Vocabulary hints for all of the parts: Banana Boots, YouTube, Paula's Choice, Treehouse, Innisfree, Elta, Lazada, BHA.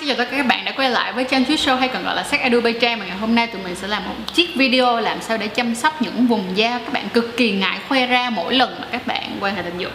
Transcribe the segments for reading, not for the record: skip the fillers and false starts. Xin chào tất cả các bạn đã quay lại với Trang Chuối Show hay còn gọi là Sắc Edu Bay Trang. Và ngày hôm nay tụi mình sẽ làm một chiếc video làm sao để chăm sóc những vùng da các bạn cực kỳ ngại khoe ra mỗi lần mà các bạn quan hệ tình dục.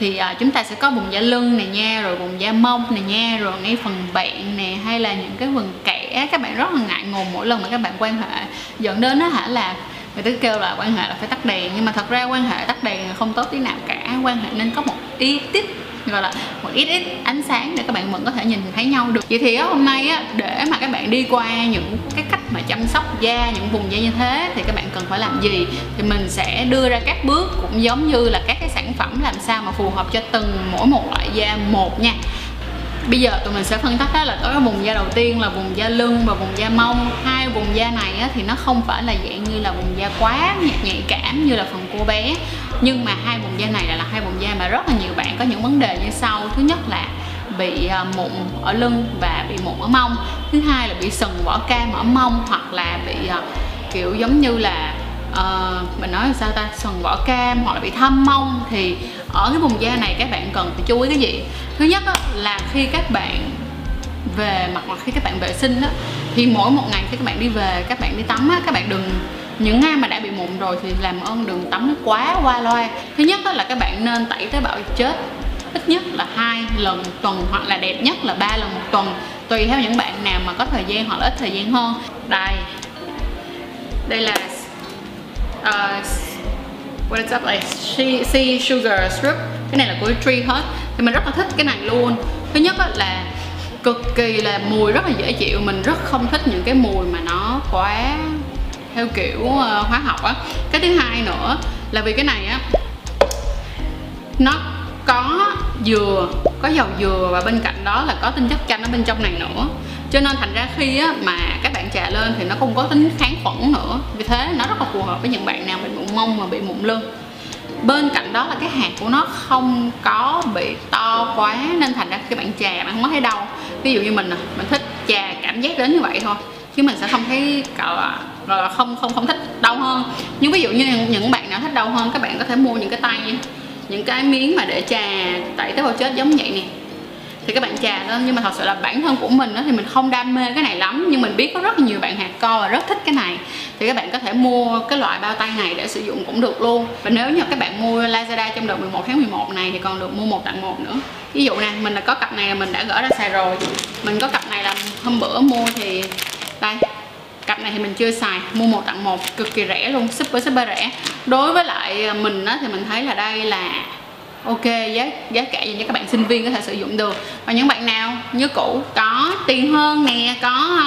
Thì chúng ta sẽ có vùng da lưng này nha, rồi vùng da mông này nha, rồi ngay phần bẹn nè, hay là những cái vùng kẽ các bạn rất là ngại ngùng mỗi lần mà các bạn quan hệ, dẫn đến đó là người ta kêu là quan hệ là phải tắt đèn, nhưng mà thật ra quan hệ tắt đèn không tốt tí nào cả. Quan hệ nên có một ít gọi là một ít ánh sáng để các bạn vẫn có thể nhìn thấy nhau được. Vậy thì hôm nay để mà các bạn đi qua những cái cách mà chăm sóc da, những vùng da như thế thì các bạn cần phải làm gì, thì mình sẽ đưa ra các bước cũng giống như là các cái sản phẩm làm sao mà phù hợp cho mỗi một loại da một nha. Bây giờ tụi mình sẽ phân tách đó là có vùng da đầu tiên là vùng da lưng và vùng da mông. Hai vùng da này thì nó không phải là dạng như là vùng da quá nhạy cảm như là phần cô bé, nhưng mà hai vùng da này là hai vùng da mà rất là nhiều bạn có những vấn đề như sau. Thứ nhất là bị mụn ở lưng và bị mụn ở mông. Thứ hai là bị sừng vỏ cam ở mông, hoặc là bị kiểu giống như là mình nói là sao ta, sừng vỏ cam hoặc là bị thâm mông. Thì ở cái vùng da này các bạn cần phải chú ý cái gì? Thứ nhất là khi các bạn về mặt hoặc khi các bạn vệ sinh thì mỗi một ngày khi các bạn đi về, các bạn đi tắm các bạn đừng, những ai mà đã bị mụn rồi thì làm ơn đừng tắm nó quá qua loa. Thứ nhất là các bạn nên tẩy tế bào chết ít nhất là 2 lần một tuần, hoặc là đẹp nhất là 3 lần một tuần, tùy theo những bạn nào mà có thời gian hoặc là ít thời gian hơn. Đây là sea sugar syrup, cái này là của Treehouse thì mình rất là thích cái này luôn. Thứ nhất là cực kỳ là mùi rất là dễ chịu, mình rất không thích những cái mùi mà nó quá theo kiểu hóa học Cái thứ hai nữa là vì cái này nó có dừa, có dầu dừa, và bên cạnh đó là có tinh chất chanh ở bên trong này nữa, cho nên thành ra khi mà các bạn chà lên thì nó không có tính kháng khuẩn nữa. Vì thế nó rất là phù hợp với những bạn nào bị mụn mông và bị mụn lưng. Bên cạnh đó là cái hạt của nó không có bị to quá, nên thành ra khi bạn chà bạn không có thấy đau. Ví dụ như mình mình thích chà cảm giác đến như vậy thôi, chứ mình sẽ không thấy gọi là không thích đau hơn. Nhưng ví dụ như những bạn nào thích đau hơn, các bạn có thể mua những cái tay, những cái miếng mà để chà tẩy tế bào chết giống vậy nè, thì các bạn chà lên. Nhưng mà thật sự là bản thân của mình thì mình không đam mê cái này lắm, nhưng mình biết có rất là nhiều bạn hạt co và rất thích cái này, thì các bạn có thể mua cái loại bao tay này để sử dụng cũng được luôn. Và nếu như các bạn mua Lazada trong đợt 11 tháng 11 này thì còn được mua 1 tặng 1 nữa. Ví dụ nè, mình là có cặp này là mình đã gỡ ra xài rồi, mình có cặp này là hôm bữa mua, thì đây cặp này thì mình chưa xài, mua 1 tặng 1 cực kỳ rẻ luôn, super rẻ. Đối với lại mình thì mình thấy là đây là ok, giá cả dành cho các bạn sinh viên có thể sử dụng được. Và những bạn nào như cũ có tiền hơn nè, có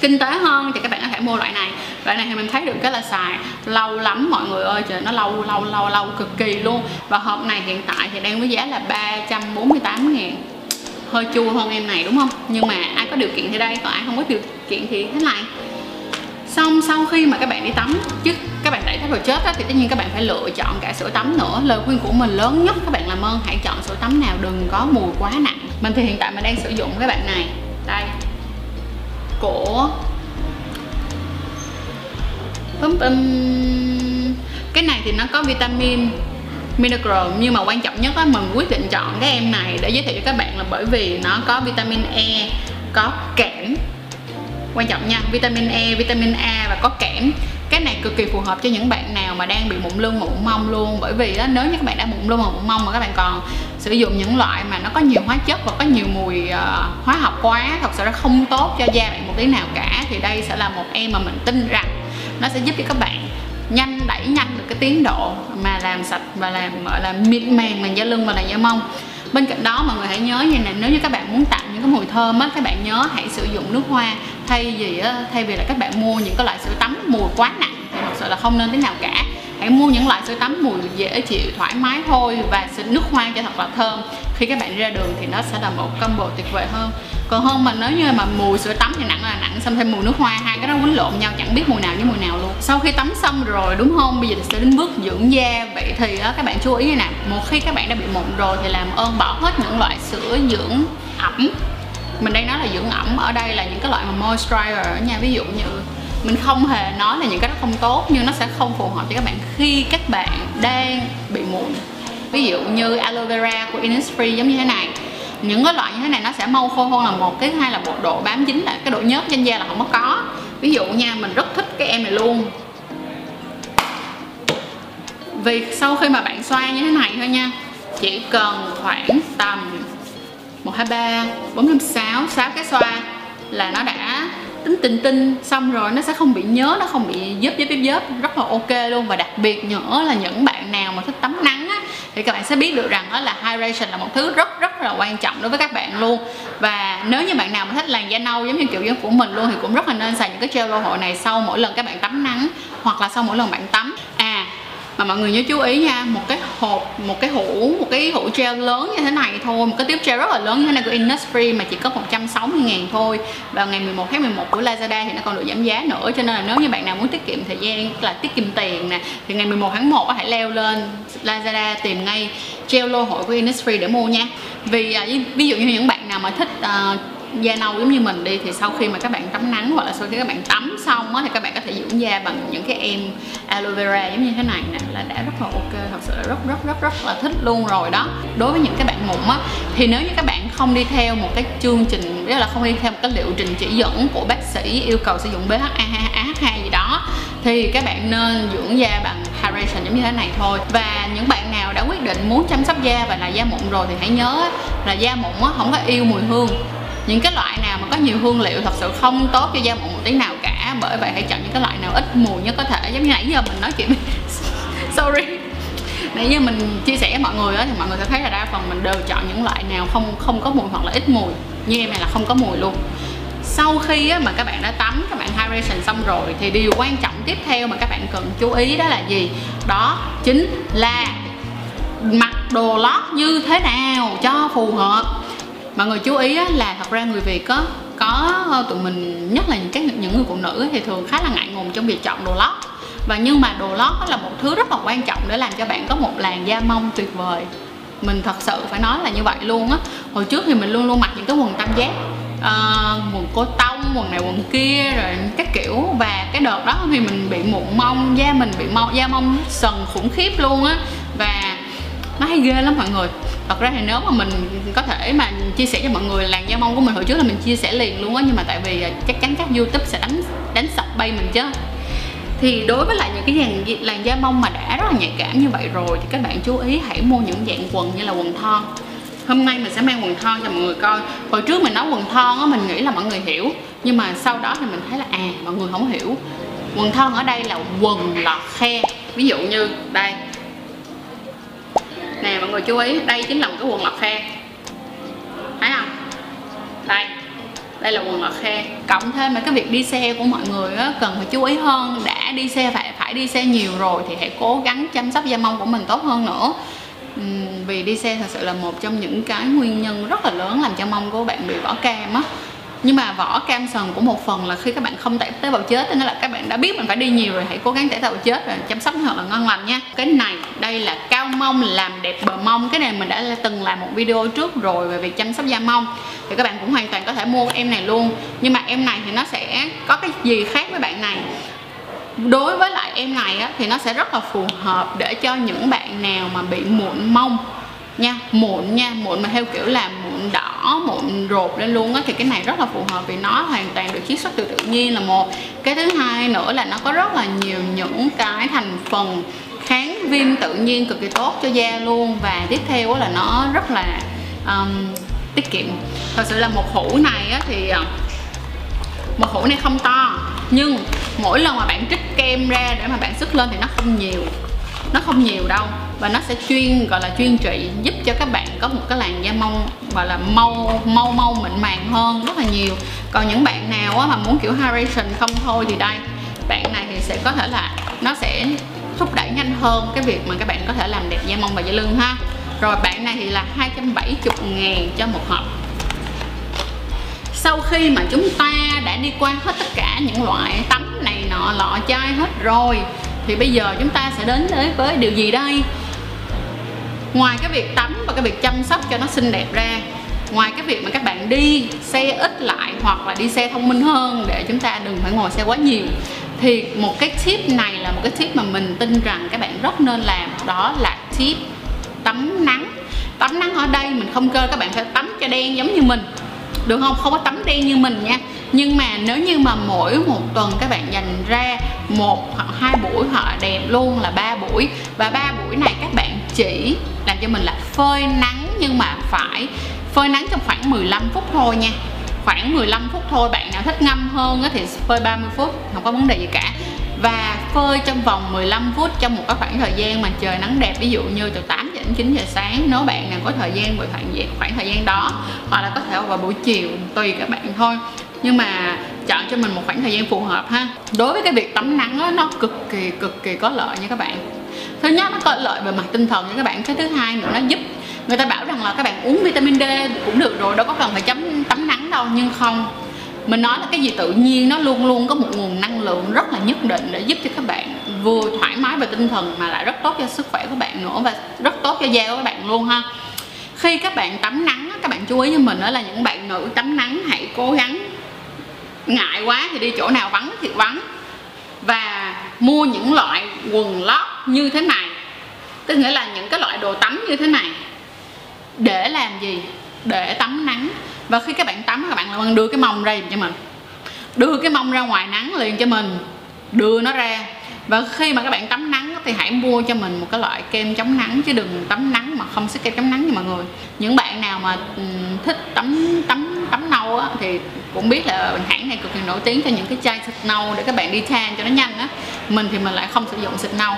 kinh tế hơn thì các bạn có thể mua loại này. Loại này thì mình thấy được cái là xài lâu lắm mọi người ơi, trời, nó lâu cực kỳ luôn. Và hộp này hiện tại thì đang với giá là 348 ngàn, hơi chua hơn em này đúng không, nhưng mà ai có điều kiện thì đây, còn ai không có điều kiện thì thế này. Xong sau khi mà các bạn đi tắm, chứ các bạn đẩy thấy rồi chết thì tất nhiên các bạn phải lựa chọn cả sữa tắm nữa. Lời khuyên của mình lớn nhất, các bạn làm ơn hãy chọn sữa tắm nào đừng có mùi quá nặng. Mình thì hiện tại mình đang sử dụng cái bạn này đây của cái này thì nó có vitamin mineral, nhưng mà quan trọng nhất mình quyết định chọn cái em này để giới thiệu cho các bạn là bởi vì nó có vitamin E, có kẽm, quan trọng nha, vitamin E, vitamin A và có kẽm. Cái này cực kỳ phù hợp cho những bạn nào mà đang bị mụn lưng, mụn mông luôn, bởi vì đó, nếu như các bạn đã mụn lưng và mụn mông mà các bạn còn sử dụng những loại mà nó có nhiều hóa chất và có nhiều mùi hóa học quá, thật sự nó không tốt cho da bạn một tí nào cả, thì đây sẽ là một em mà mình tin rằng nó sẽ giúp cho các bạn đẩy nhanh được cái tiến độ mà làm sạch và làm gọi là mịn màng làn da lưng và làn da mông. Bên cạnh đó mọi người hãy nhớ như này, nếu như các bạn muốn tạo những cái mùi thơm các bạn nhớ hãy sử dụng nước hoa, thay vì là các bạn mua những cái loại sữa tắm mùi quá nặng thì thật sự là không nên thế nào cả. Hãy mua những loại sữa tắm mùi dễ chịu, thoải mái thôi, và xịt nước hoa cho thật là thơm. Khi các bạn ra đường thì nó sẽ là một combo tuyệt vời hơn. Còn hơn mình nếu như mà mùi sữa tắm thì nặng là nặng, xong thêm mùi nước hoa, hai cái đó quấn lộn nhau chẳng biết mùi nào với mùi nào luôn. Sau khi tắm xong rồi đúng không, bây giờ sẽ đến bước dưỡng da. Vậy thì đó, các bạn chú ý nè, một khi các bạn đã bị mụn rồi thì làm ơn bỏ hết những loại sữa dưỡng ẩm. Mình đang nói là dưỡng ẩm, ở đây là những cái loại mà moisturizer nha. Ví dụ như mình không hề nói là những cái đó không tốt, nhưng nó sẽ không phù hợp cho các bạn khi các bạn đang bị mụn. Ví dụ như aloe vera của Innisfree giống như thế này, những cái loại như thế này nó sẽ mau khô hơn là một, cái hai là bộ độ bám dính, là cái độ nhớt trên da là không có. Ví dụ nha, mình rất thích cái em này luôn, vì sau khi mà bạn xoa như thế này thôi nha, chỉ cần khoảng tầm 1, 2, 3, 4, 5, 6 cái xoa là nó đã tính tinh tinh xong rồi, nó sẽ không bị nhớ, nó không bị dớp, rất là ok luôn. Và đặc biệt nữa là những bạn nào mà thích tắm nắng á, thì các bạn sẽ biết được rằng đó là hydration là một thứ rất là quan trọng đối với các bạn luôn. Và nếu như bạn nào mà thích làn da nâu giống như kiểu giống của mình luôn thì cũng rất là nên xài những cái gel đô hộ này sau mỗi lần các bạn tắm nắng hoặc là sau mỗi lần bạn tắm. Mà mọi người nhớ chú ý nha, một cái hộp, một cái hũ gel lớn như thế này thôi, một cái tiếp gel rất là lớn như thế này của Innisfree mà chỉ có 160.000 thôi. Và ngày 11 tháng 11 của Lazada thì nó còn được giảm giá nữa, cho nên là nếu như bạn nào muốn tiết kiệm thời gian, là tiết kiệm tiền nè, thì ngày 11 tháng 1 hãy leo lên Lazada tìm ngay gel lô hội của Innisfree để mua nha. Vì ví dụ như những bạn nào mà thích da nâu giống như mình đi, thì sau khi mà các bạn tắm nắng hoặc là sau khi các bạn tắm xong á, thì các bạn có thể dưỡng da bằng những cái em aloe vera giống như thế này nè, là đã rất là ok, thật sự là rất là thích luôn rồi đó. Đối với những cái bạn mụn á, thì nếu như các bạn không đi theo một cái chương trình, tức là không đi theo một cái liệu trình chỉ dẫn của bác sĩ yêu cầu sử dụng BHA, AH2 gì đó, thì các bạn nên dưỡng da bằng hydration giống như thế này thôi. Và những bạn nào đã quyết định muốn chăm sóc da và là da mụn rồi thì hãy nhớ là da mụn á, không có yêu mùi hương. Những cái loại nào mà có nhiều hương liệu thật sự không tốt cho da mụn một tí nào cả. Bởi vậy hãy chọn những cái loại nào ít mùi nhất có thể. Giống như nãy giờ mình nói chuyện nãy giờ mình chia sẻ với mọi người đó, thì mọi người sẽ thấy là đa phần mình đều chọn những loại nào không có mùi hoặc là ít mùi. Như em này là không có mùi luôn. Sau khi mà các bạn đã tắm, các bạn hydration xong rồi, thì điều quan trọng tiếp theo mà các bạn cần chú ý đó là gì? Đó chính là mặc đồ lót như thế nào cho phù hợp. Mọi người chú ý là thật ra người Việt có tụi mình, nhất là những người phụ nữ thì thường khá là ngại ngùng trong việc chọn đồ lót. Và nhưng mà đồ lót là một thứ rất là quan trọng để làm cho bạn có một làn da mông tuyệt vời. Mình thật sự phải nói là như vậy luôn á. Hồi trước thì mình luôn luôn mặc những cái quần tam giác, quần cô tông, quần này quần kia rồi các kiểu. Và cái đợt đó thì mình bị mụn mông, da mình bị da mông sần khủng khiếp luôn á. Và nó hay ghê lắm mọi người. Thật ra thì nếu mà mình có thể mà chia sẻ cho mọi người làn da mông của mình, hồi trước là mình chia sẻ liền luôn á, nhưng mà tại vì chắc chắn các YouTube sẽ đánh sập bay mình chứ. Thì đối với lại những cái làn da mông mà đã rất là nhạy cảm như vậy rồi thì các bạn chú ý hãy mua những dạng quần như là quần thon. Hôm nay mình sẽ mang quần thon cho mọi người coi. Hồi trước mình nói quần thon á, mình nghĩ là mọi người hiểu, nhưng mà sau đó thì mình thấy là mọi người không hiểu. Quần thon ở đây là quần lọt khe. Ví dụ như đây nè, mọi người chú ý, đây chính là một cái quần lọt khe, thấy không? Đây là quần lọt khe. Cộng thêm là cái việc đi xe của mọi người á, cần phải chú ý hơn. Đã đi xe phải đi xe nhiều rồi thì hãy cố gắng chăm sóc da mông của mình tốt hơn nữa. Vì đi xe thật sự là một trong những cái nguyên nhân rất là lớn làm cho mông của bạn bị vỏ cam á. Nhưng mà vỏ cam sần cũng một phần là khi các bạn không tẩy tế bào chết, nên là các bạn đã biết mình phải đi nhiều rồi, hãy cố gắng tẩy tế bào chết rồi chăm sóc nó thật là ngon lành nha. Cái này đây là cao mông làm đẹp bờ mông, cái này mình đã từng làm một video trước rồi về việc chăm sóc da mông, thì các bạn cũng hoàn toàn có thể mua em này luôn. Nhưng mà em này thì nó sẽ có cái gì khác với bạn này? Đối với lại em này á, thì nó sẽ rất là phù hợp để cho những bạn nào mà bị mụn mông nha, mụn mà theo kiểu là mụn đỏ, mụn rột lên luôn á, thì cái này rất là phù hợp vì nó hoàn toàn được chiết xuất từ tự nhiên là một. Cái thứ hai nữa là nó có rất là nhiều những cái thành phần kháng viêm tự nhiên cực kỳ tốt cho da luôn. Và tiếp theo là nó rất là tiết kiệm. Thật sự là một hũ này á, thì một hũ này không to, nhưng mỗi lần mà bạn trích kem ra để mà bạn sức lên thì nó không nhiều, đâu. Và nó sẽ chuyên trị giúp cho các bạn có một cái làn da mông gọi là mau mịn màng hơn rất là nhiều. Còn những bạn nào mà muốn kiểu hydration không thôi thì đây, bạn này thì sẽ có thể là nó sẽ thúc đẩy nhanh hơn cái việc mà các bạn có thể làm đẹp da mông và da lưng ha. Rồi bạn này thì là 270.000 cho một hộp. sau khi mà chúng ta đã đi qua hết tất cả những loại tấm này nọ lọ chai hết rồi thì bây giờ chúng ta sẽ đến với điều gì đây? Ngoài cái việc tắm và cái việc chăm sóc cho nó xinh đẹp ra, ngoài cái việc mà các bạn đi xe ít lại hoặc là đi xe thông minh hơn để chúng ta đừng phải ngồi xe quá nhiều, thì một cái tip này là một cái tip mà mình tin rằng các bạn rất nên làm, đó là tip tắm nắng. Tắm nắng ở đây mình không kêu các bạn phải tắm cho đen giống như mình, được không? Không có tắm đen như mình nha. Nhưng mà nếu như mà mỗi một tuần các bạn dành ra một hoặc hai buổi họ đẹp luôn là 3 buổi, và 3 buổi này các bạn chỉ làm cho mình là phơi nắng, nhưng mà phải phơi nắng trong khoảng 15 phút thôi nha, khoảng 15 phút thôi. Bạn nào thích ngâm hơn thì phơi 30 phút không có vấn đề gì cả, và phơi trong vòng 15 phút trong một cái khoảng thời gian mà trời nắng đẹp, ví dụ như từ 8 giờ đến 9 giờ sáng nếu bạn nào có thời gian buổi khoảng thời gian đó, hoặc là có thể vào buổi chiều tùy các bạn thôi, nhưng mà chọn cho mình một khoảng thời gian phù hợp ha. Đối với cái việc tắm nắng đó, nó cực kỳ có lợi nha các bạn. Thứ nhất, nó có lợi về mặt tinh thần cho các bạn. Cái thứ hai nữa, nó giúp, người ta bảo rằng là các bạn uống vitamin D cũng được rồi, đâu có cần phải tắm nắng đâu, nhưng không, mình nói là cái gì tự nhiên nó luôn luôn có một nguồn năng lượng rất là nhất định để giúp cho các bạn vừa thoải mái về tinh thần mà lại rất tốt cho sức khỏe của bạn nữa, và rất tốt cho da của các bạn luôn ha. Khi các bạn tắm nắng, các bạn chú ý cho mình đó là những bạn nữ tắm nắng hãy cố gắng, ngại quá thì đi chỗ nào vắng thì vắng, và mua những loại quần lót như thế này, tức nghĩa là những cái loại đồ tắm như thế này. Để làm gì? Để tắm nắng. Và khi các bạn tắm, các bạn đưa cái mông ra cho mình, đưa cái mông ra ngoài nắng liền cho mình, đưa nó ra. Và khi mà các bạn tắm nắng thì hãy mua cho mình một cái loại kem chống nắng, chứ đừng tắm nắng mà không xịt kem chống nắng nha mọi người. Những bạn nào mà thích tắm nâu á, thì cũng biết là hãng này cực kỳ nổi tiếng cho những cái chai xịt nâu để các bạn đi tan cho nó nhanh á. Mình thì mình lại không sử dụng xịt nâu,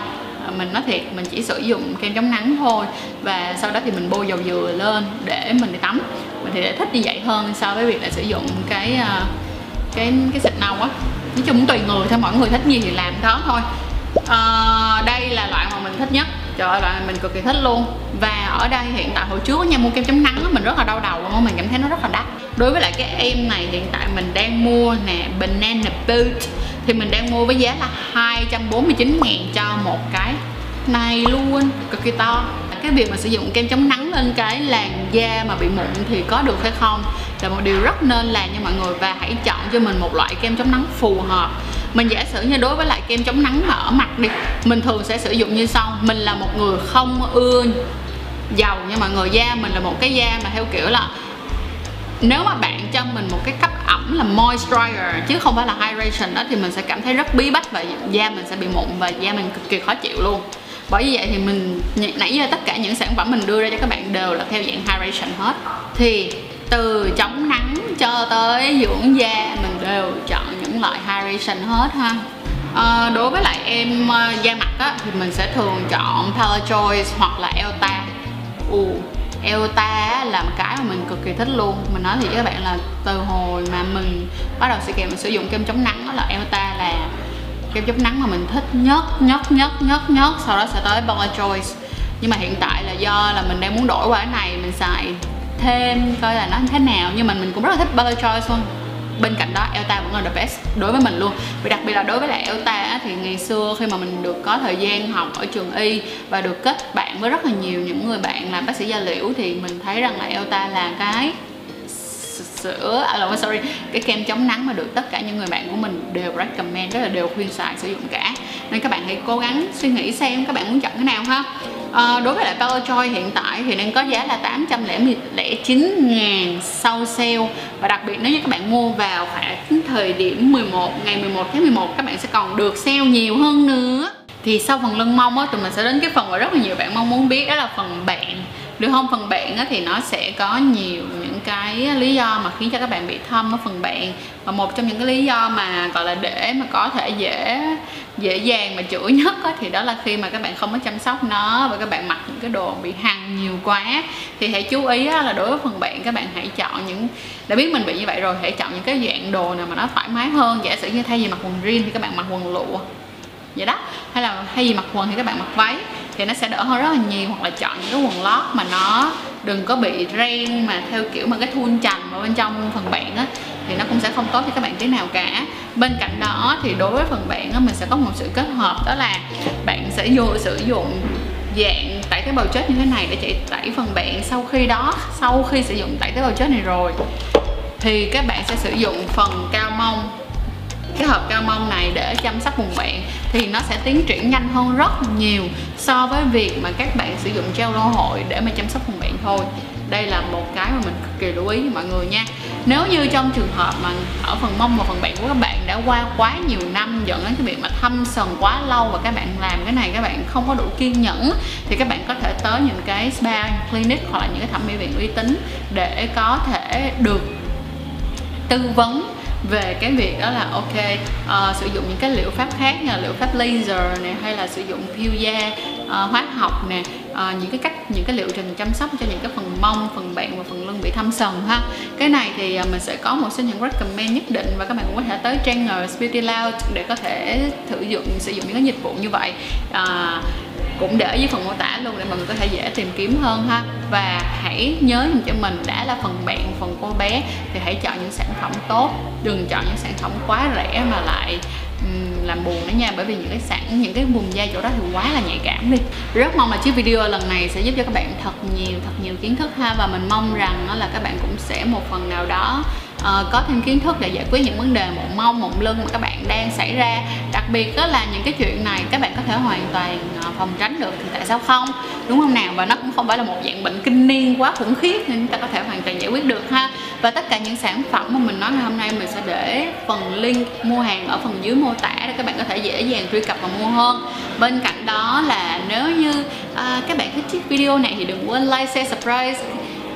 mình nói thiệt, mình chỉ sử dụng kem chống nắng thôi, và sau đó thì mình bôi dầu dừa lên để mình đi tắm. Mình thì lại thích như vậy hơn so với việc là sử dụng cái xịt nâu á. Nói chung cũng tùy người thôi, mọi người thích gì thì làm đó thôi. Đây là loại mà mình thích nhất, trời ơi, loại mình cực kỳ thích luôn. Và ở đây hiện tại, hồi trước nha, mua kem chống nắng mình rất là đau đầu luôn, mình cảm thấy nó rất là đắt. Đối với lại cái em này hiện tại mình đang mua nè, Banana Boots, thì mình đang mua với giá là 249.000 cho một cái này luôn, cực kỳ to. Cái việc mà sử dụng kem chống nắng lên cái làn da mà bị mụn thì có được hay không là một điều rất nên làm nha mọi người, và hãy chọn cho mình một loại kem chống nắng phù hợp. Mình giả sử như đối với lại kem chống nắng mà ở mặt đi, mình thường sẽ sử dụng như sau. Mình là một người không ưa dầu nha mọi người, da mình là một cái da mà theo kiểu là nếu mà bạn cho mình một cái cấp ẩm là moisturizer chứ không phải là hydration đó, thì mình sẽ cảm thấy rất bí bách và da mình sẽ bị mụn và da mình cực kỳ khó chịu luôn. Bởi vì vậy thì mình nãy giờ tất cả những sản phẩm mình đưa ra cho các bạn đều là theo dạng hydration hết, thì từ chống nắng cho tới dưỡng da mình đều chọn những loại hydration hết ha. Đối với lại em da mặt á, thì mình sẽ thường chọn Paula's Choice hoặc là Elta. Elta là một cái mà mình cực kỳ thích luôn. Mình nói thì với các bạn là từ hồi mà mình bắt đầu sử dụng kem chống nắng đó, là Elta là kem chống nắng mà mình thích nhất. Sau đó sẽ tới Paula's Choice, nhưng mà hiện tại là do là mình đang muốn đổi qua cái này, mình xài thêm coi là nó như thế nào, nhưng mà mình cũng rất là thích Paula's Choice luôn. Bên cạnh đó Elta vẫn là the best đối với mình luôn, vì đặc biệt là đối với lại Elta thì ngày xưa khi mà mình được có thời gian học ở trường y và được kết bạn với rất là nhiều những người bạn là bác sĩ da liễu, thì mình thấy rằng là Elta là cái cái kem chống nắng mà được tất cả những người bạn của mình đều recommend, rất là đều khuyên xài sử dụng cả. Nên các bạn hãy cố gắng suy nghĩ xem các bạn muốn chọn cái nào ha. Đối với lại Paula's Choice hiện tại thì đang có giá là 809.000 sau sale, và đặc biệt nếu như các bạn mua vào khoảng thời điểm 11 ngày 11 tháng 11, các bạn sẽ còn được sale nhiều hơn nữa. Thì sau phần lưng mông á, tụi mình sẽ đến cái phần mà rất là nhiều bạn mong muốn biết, đó là phần bạn, được không? Phần bạn á, thì nó sẽ có nhiều những cái lý do mà khiến cho các bạn bị thâm ở phần bạn, và một trong những cái lý do mà gọi là để mà có thể dễ dàng mà chữa nhất á, thì đó là khi mà các bạn không có chăm sóc nó và các bạn mặc những cái đồ bị hằn nhiều quá, thì hãy chú ý á, là đối với phần bạn các bạn hãy chọn những, đã biết mình bị như vậy rồi, hãy chọn những cái dạng đồ nào mà nó thoải mái hơn. Giả sử như thay vì mặc quần jean thì các bạn mặc quần lụa vậy đó, hay là thay vì mặc quần thì các bạn mặc váy, thì nó sẽ đỡ hơn rất là nhiều. Hoặc là chọn những cái quần lót mà nó đừng có bị ren mà theo kiểu mà cái thun chành ở bên trong phần bạn á, thì nó cũng sẽ không tốt cho các bạn tí nào cả. Bên cạnh đó thì đối với phần bạn á, mình sẽ có một sự kết hợp, đó là bạn sẽ vừa sử dụng dạng tẩy tế bào chết như thế này để chạy tẩy phần bạn. Sau khi sử dụng tẩy tế bào chết này rồi thì các bạn sẽ sử dụng phần cao mông, cái hộp cao mông này để chăm sóc vùng bạn, thì nó sẽ tiến triển nhanh hơn rất nhiều so với việc mà các bạn sử dụng gel lô hội để mà chăm sóc vùng bạn thôi. Đây là một cái mà mình cực kỳ lưu ý với mọi người nha. Nếu như trong trường hợp mà ở phần mông và phần bạn của các bạn đã qua quá nhiều năm, dẫn đến cái việc mà thâm sần quá lâu và các bạn làm cái này các bạn không có đủ kiên nhẫn, thì các bạn có thể tới những cái spa, clinic hoặc là những cái thẩm mỹ viện uy tín để có thể được tư vấn về cái việc đó là ok, sử dụng những cái liệu pháp khác như là liệu pháp laser nè, hay là sử dụng peel da hóa học nè, những cái cách, những cái liệu trình chăm sóc cho những cái phần mông, phần bạn và phần lưng bị thâm sần ha. Cái này thì mình sẽ có một số những recommend nhất định, và các bạn cũng có thể tới Treehouse Beauty Lounge để có thể sử dụng những cái dịch vụ như vậy. Cũng để dưới phần mô tả luôn để mọi người có thể dễ tìm kiếm hơn ha. Và hãy nhớ dùm cho mình, đã là phần bạn, phần cô bé thì hãy chọn những sản phẩm tốt, đừng chọn những sản phẩm quá rẻ mà lại làm buồn đó nha, bởi vì những cái vùng da chỗ đó thì quá là nhạy cảm đi. Rất mong là chiếc video lần này sẽ giúp cho các bạn thật nhiều kiến thức ha, và mình mong rằng là các bạn cũng sẽ một phần nào đó có thêm kiến thức để giải quyết những vấn đề mụn mông, mụn lưng mà các bạn đang xảy ra. Đặc biệt đó là những cái chuyện này các bạn có thể hoàn toàn phòng tránh được, thì tại sao không, đúng không nào? Và nó cũng không phải là một dạng bệnh kinh niên quá khủng khiếp nên chúng ta có thể hoàn toàn giải quyết được ha. Và tất cả những sản phẩm mà mình nói ngày hôm nay mình sẽ để phần link mua hàng ở phần dưới mô tả để các bạn có thể dễ dàng truy cập và mua hơn. Bên cạnh đó là nếu như các bạn thích chiếc video này thì đừng quên like, share, subscribe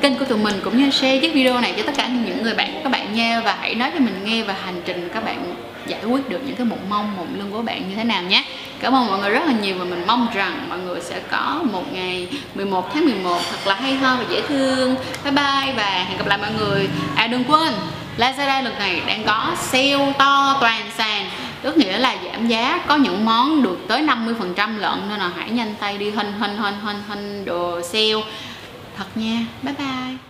kênh của tụi mình, cũng như share chiếc video này cho tất cả những người bạn của các bạn nha. Và hãy nói cho mình nghe về hành trình các bạn giải quyết được những cái mụn mông, mụn lưng của bạn như thế nào nhé. Cảm ơn mọi người rất là nhiều, và mình mong rằng mọi người sẽ có một ngày 11 tháng 11 thật là hay ho và dễ thương. Bye bye và hẹn gặp lại mọi người. À đừng quên, Lazada lần này đang có sale to toàn sàn, tức nghĩa là giảm giá, có những món được tới 50% lận, nên là hãy nhanh tay đi hên đồ sale thật nha. Bye bye.